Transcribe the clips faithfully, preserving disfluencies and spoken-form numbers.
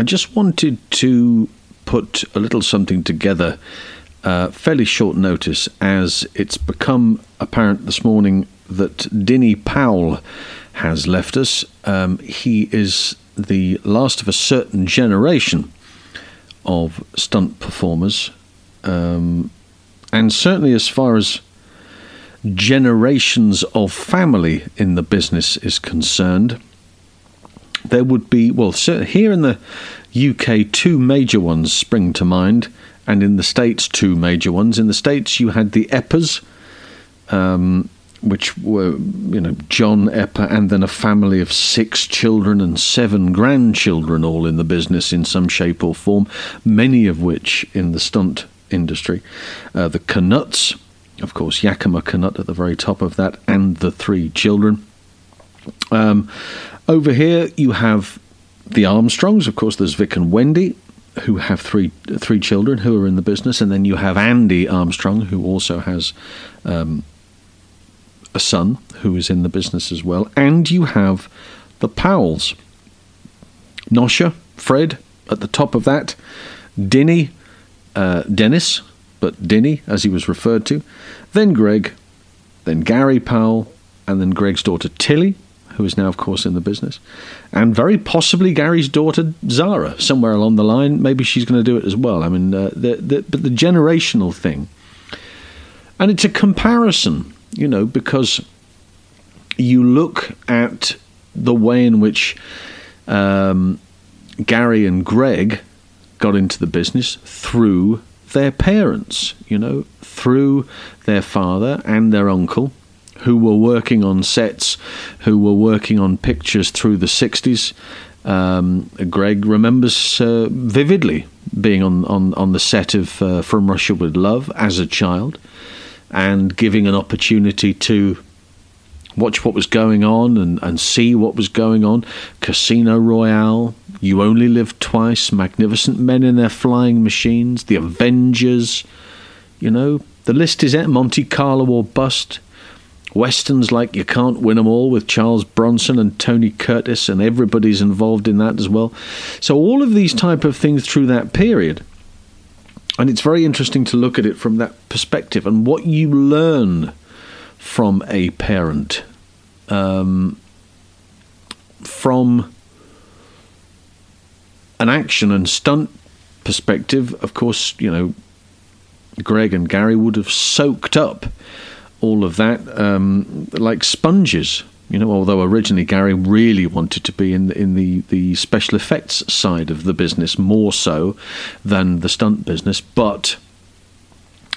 I just wanted to put a little something together, uh, fairly short notice, as it's become apparent this morning that Dinny Powell has left us. Um, he is the last of a certain generation of stunt performers, um, and certainly as far as generations of family in the business is concerned, there would be, well, here in the U K, two major ones spring to mind, and in the States, two major ones. In the States, you had the Eppers, um, which were, you know, John Epper and then a family of six children and seven grandchildren, all in the business in some shape or form, many of which in the stunt industry. Uh, the Canutts, of course, Yakima Canutt at the very top of that, and the three children. Um, over here, you have the Armstrongs. Of course, there's Vic and Wendy, who have three three children who are in the business, and then you have Andy Armstrong, who also has um, a son who is in the business as well. And you have the Powells. Nosher, Fred, at the top of that. Dinny, uh, Dennis, but Dinny, as he was referred to. Then Greg, then Gary Powell, and then Greg's daughter Tilly, who is now, of course, in the business, and very possibly Gary's daughter Zara, somewhere along the line. Maybe she's going to do it as well. I mean, uh, the, the, but the generational thing. And it's a comparison, you know, because you look at the way in which um, Gary and Greg got into the business through their parents, you know, through their father and their uncle, who were working on sets, who were working on pictures through the sixties. Um, Greg remembers uh, vividly being on, on, on the set of uh, From Russia With Love as a child, and giving an opportunity to watch what was going on and, and see what was going on. Casino Royale, You Only Live Twice, Magnificent Men in Their Flying Machines, The Avengers, you know, the list is at Monte Carlo or Bust. Westerns like You Can't Win 'Em All with Charles Bronson and Tony Curtis, and everybody's involved in that as well. So all of these type of things through that period. And it's very interesting to look at it from that perspective, and what you learn from a parent, um, from an action and stunt perspective. Of course, you know, Greg and Gary would have soaked up all of that, um, like sponges, you know, although originally Gary really wanted to be in the, in the, the special effects side of the business more so than the stunt business, but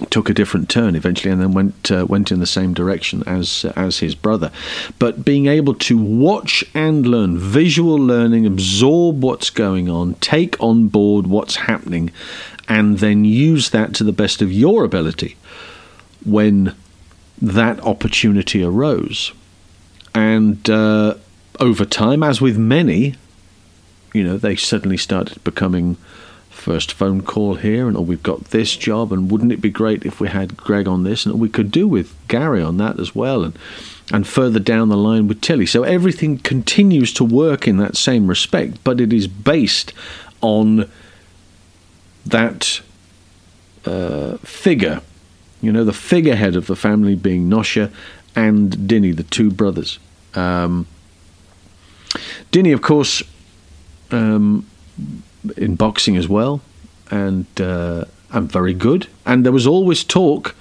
took a different turn eventually, and then went uh, went in the same direction as uh, as his brother. But being able to watch and learn, visual learning, absorb what's going on, take on board what's happening, and then use that to the best of your ability when that opportunity arose. And uh, over time, as with many, you know, they suddenly started becoming first phone call here, and oh, we've got this job, and wouldn't it be great if we had Greg on this, and we could do with Gary on that as well, and and further down the line with Tilly. So everything continues to work in that same respect, but it is based on that uh, figure. You know, the figurehead of the family being Nosher and Dinny, the two brothers. Um, Dinny, of course, um, in boxing as well, and uh, and very good. And there was always talk,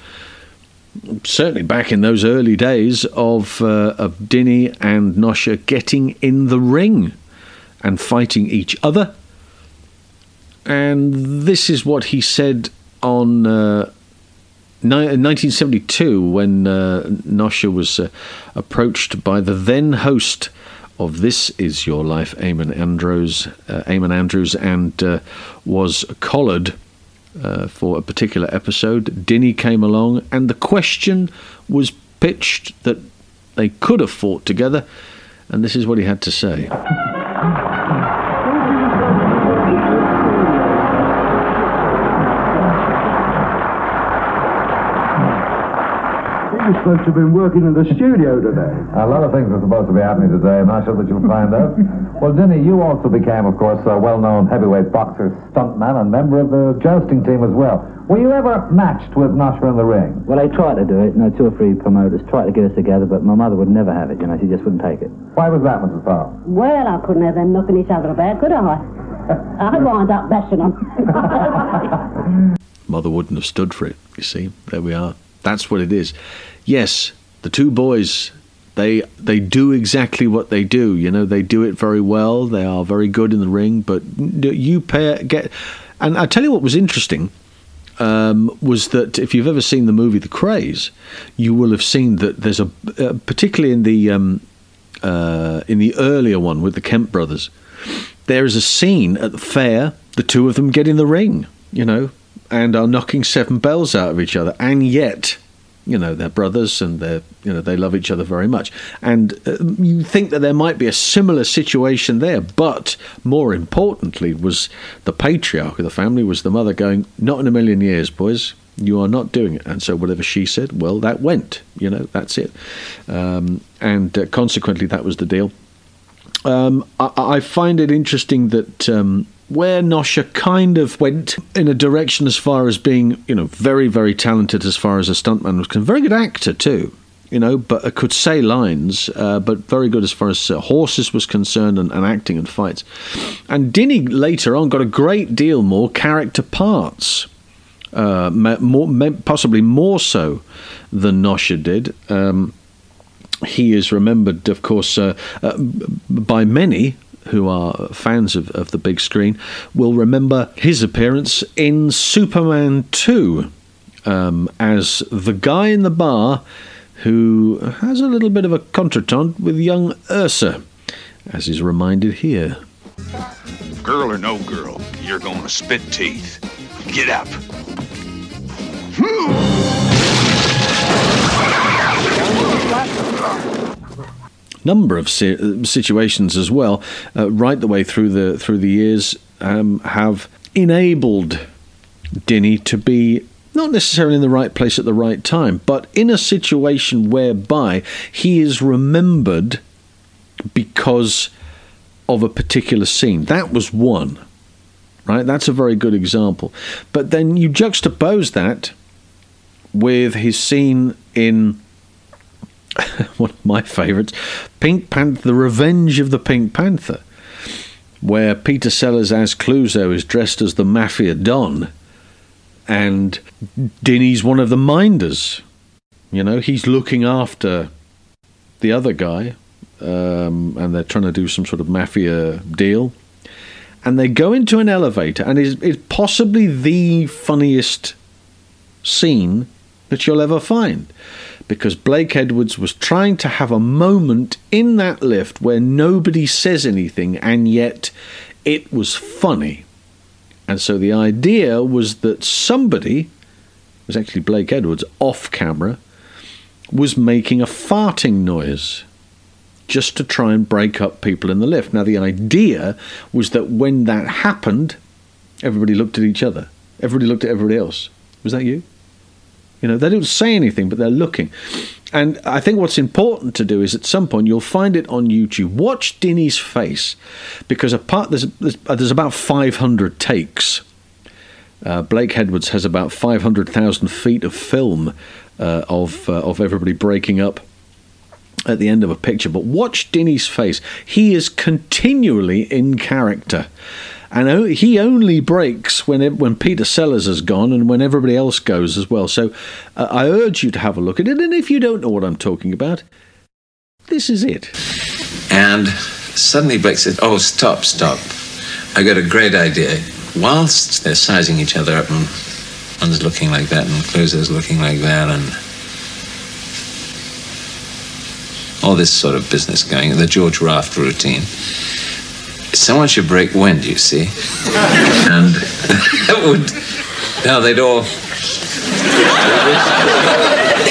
certainly back in those early days, of uh, of Dinny and Nosher getting in the ring and fighting each other. And this is what he said on... Uh, In nineteen seventy-two, when uh, Nosher was uh, approached by the then host of This Is Your Life, Eamon Andrews, uh, Eamon Andrews, and uh, was collared uh, for a particular episode, Dinny came along, and the question was pitched that they could have fought together, and this is what he had to say. must have been working in the studio today. A lot of things are supposed to be happening today, and I'm not sure that you'll find out. Well, Dinny, you also became, of course, a well-known heavyweight boxer, stuntman, and member of the jousting team as well. Were you ever matched with Nosher in the ring? Well, I tried to do it. You know, two or three promoters tried to get us together, but my mother would never have it. You know, she just wouldn't take it. Why was that, Missus Powell? Well, I couldn't have them knocking each other about, could I? I'd wind up bashing them. Mother wouldn't have stood for it, you see. There we are. That's what it is. Yes, the two boys, they they do exactly what they do. You know, they do it very well. They are very good in the ring. But you pair get, and I tell you what was interesting um, was that if you've ever seen the movie The Craze, you will have seen that there's a uh, particularly in the um, uh, in the earlier one with the Kemp brothers, there is a scene at the fair. The two of them get in the ring. You know. And are knocking seven bells out of each other, and yet, you know, they're brothers, and they, you know, they love each other very much. And uh, you think that there might be a similar situation there, but more importantly, was the patriarch of the family, was the mother going, "Not in a million years, boys. You are not doing it." And so whatever she said, well, that went. You know, that's it. Um, and uh, consequently, that was the deal. Um, I, I find it interesting that. Um, where Nosher kind of went in a direction as far as being, you know, very, very talented as far as a stuntman was concerned. Very good actor, too, you know, but uh, could say lines, uh, but very good as far as uh, horses was concerned and, and acting and fights. And Dinny later on got a great deal more character parts, uh, more, possibly more so than Nosher did. Um, he is remembered, of course, uh, uh, by many who are fans of, of the big screen, will remember his appearance in Superman two um, as the guy in the bar who has a little bit of a contretemps with young Ursa, as is reminded here. Girl or no girl, you're going to spit teeth. Get up. Number of si- situations as well, uh, right the way through the through the years, um, have enabled Dinny to be not necessarily in the right place at the right time, but in a situation whereby he is remembered because of a particular scene. That was one, right? That's a very good example. But then you juxtapose that with his scene in one of my favourites, Pink Panther, The Revenge of the Pink Panther, where Peter Sellers as Cluso is dressed as the Mafia Don, and Dinny's one of the minders. You know, he's looking after the other guy, um, and they're trying to do some sort of Mafia deal. And they go into an elevator, and it's, it's possibly the funniest scene that you'll ever find, because Blake Edwards was trying to have a moment in that lift where nobody says anything, and yet it was funny. And so the idea was that somebody, it was actually Blake Edwards, off camera, was making a farting noise just to try and break up people in the lift. Now, the idea was that when that happened, everybody looked at each other. Everybody looked at everybody else. Was that you? You know, they don't say anything, but they're looking. And I think what's important to do is at some point, you'll find it on YouTube. Watch Dinny's face, because apart, there's, there's, there's about five hundred takes. Uh, Blake Edwards has about five hundred thousand feet of film uh, of uh, of everybody breaking up at the end of a picture. But watch Dinny's face. He is continually in character. And he only breaks when it, when Peter Sellers has gone and when everybody else goes as well. So uh, I urge you to have a look at it. And if you don't know what I'm talking about, this is it. And suddenly Blake says, "Oh, stop, stop. I got a great idea." Whilst they're sizing each other up, and one's looking like that and Cluso's looking like that and all this sort of business going, the George Raft routine. Someone should break wind, you see. And that would... Now they'd all...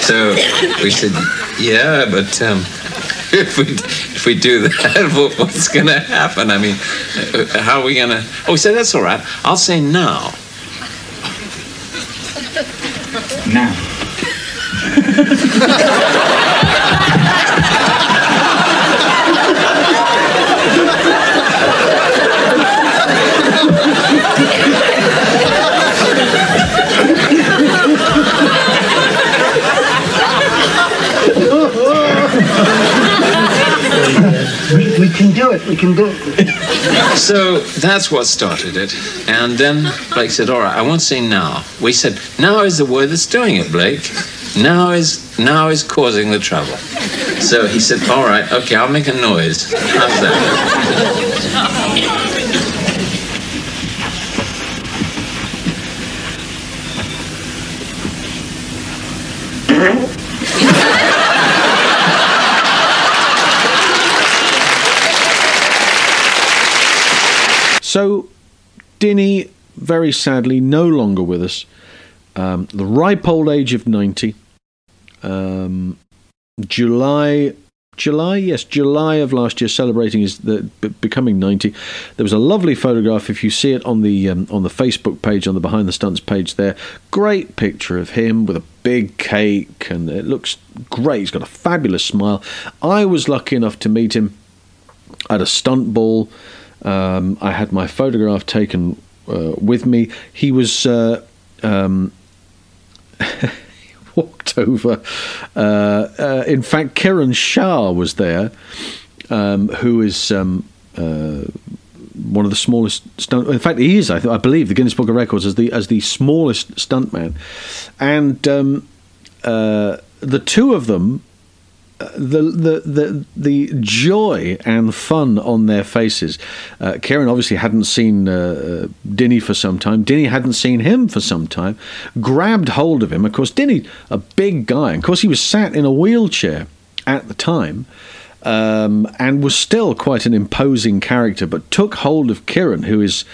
So we said, yeah, but um, if, we, if we do that, what, what's going to happen? I mean, how are we going to... Oh, we said, that's all right. I'll say now. Now. we, we can do it, we can do it. So that's what started it. And then Blake said, all right, I won't say now. We said, now is the word that's doing it, Blake. Now is now is causing the trouble. So he said, all right, okay, I'll make a noise. How's that? So, Dinny, very sadly, no longer with us. Um, the ripe old age of ninety. Um, July, July, yes, July of last year, celebrating his the, b- becoming ninety. There was a lovely photograph. If you see it on the um, on the Facebook page, on the Behind the Stunts page, there, great picture of him with a big cake, and it looks great. He's got a fabulous smile. I was lucky enough to meet him at a stunt ball. Um, I had my photograph taken uh, with me. He was uh, um, he walked over. Uh, uh, in fact, Kieran Shah was there, um, who is um, uh, one of the smallest stunt. In fact, he is. I, th- I believe the Guinness Book of Records as the as the smallest stuntman, and um, uh, the two of them. The, the the the joy and fun on their faces. Uh, Kieran obviously hadn't seen uh, Dinny for some time. Dinny hadn't seen him for some time. Grabbed hold of him. Of course, Dinny, a big guy. Of course, he was sat in a wheelchair at the time, um, and was still quite an imposing character. But took hold of Kieran, who is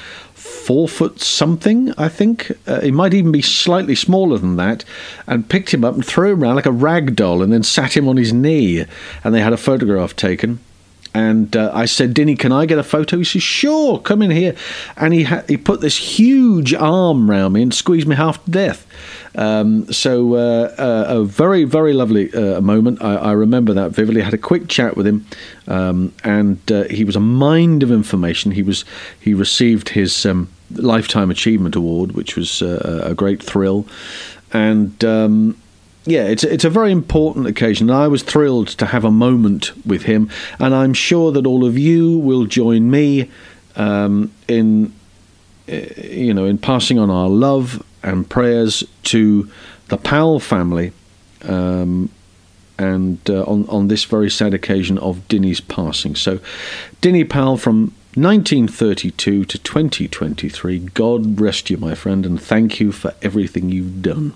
four foot something, I think. Uh, he might even be slightly smaller than that, and picked him up and threw him around like a rag doll, and then sat him on his knee, and they had a photograph taken. And uh, I said, Dinny, can I get a photo? He says, sure, come in here. And he ha- he put this huge arm round me and squeezed me half to death. Um, so uh, uh, a very, very lovely uh, moment. I-, I remember that vividly. I had a quick chat with him, um, and uh, he was a mind of information. He was he received his um, Lifetime Achievement Award, which was uh, a great thrill. And... Um, Yeah, it's it's a very important occasion. I was thrilled to have a moment with him, and I'm sure that all of you will join me um, in you know in passing on our love and prayers to the Powell family, um, and uh, on on this very sad occasion of Dinny's passing. So, Dinny Powell, from nineteen thirty-two to twenty twenty-three. God rest you, my friend, and thank you for everything you've done.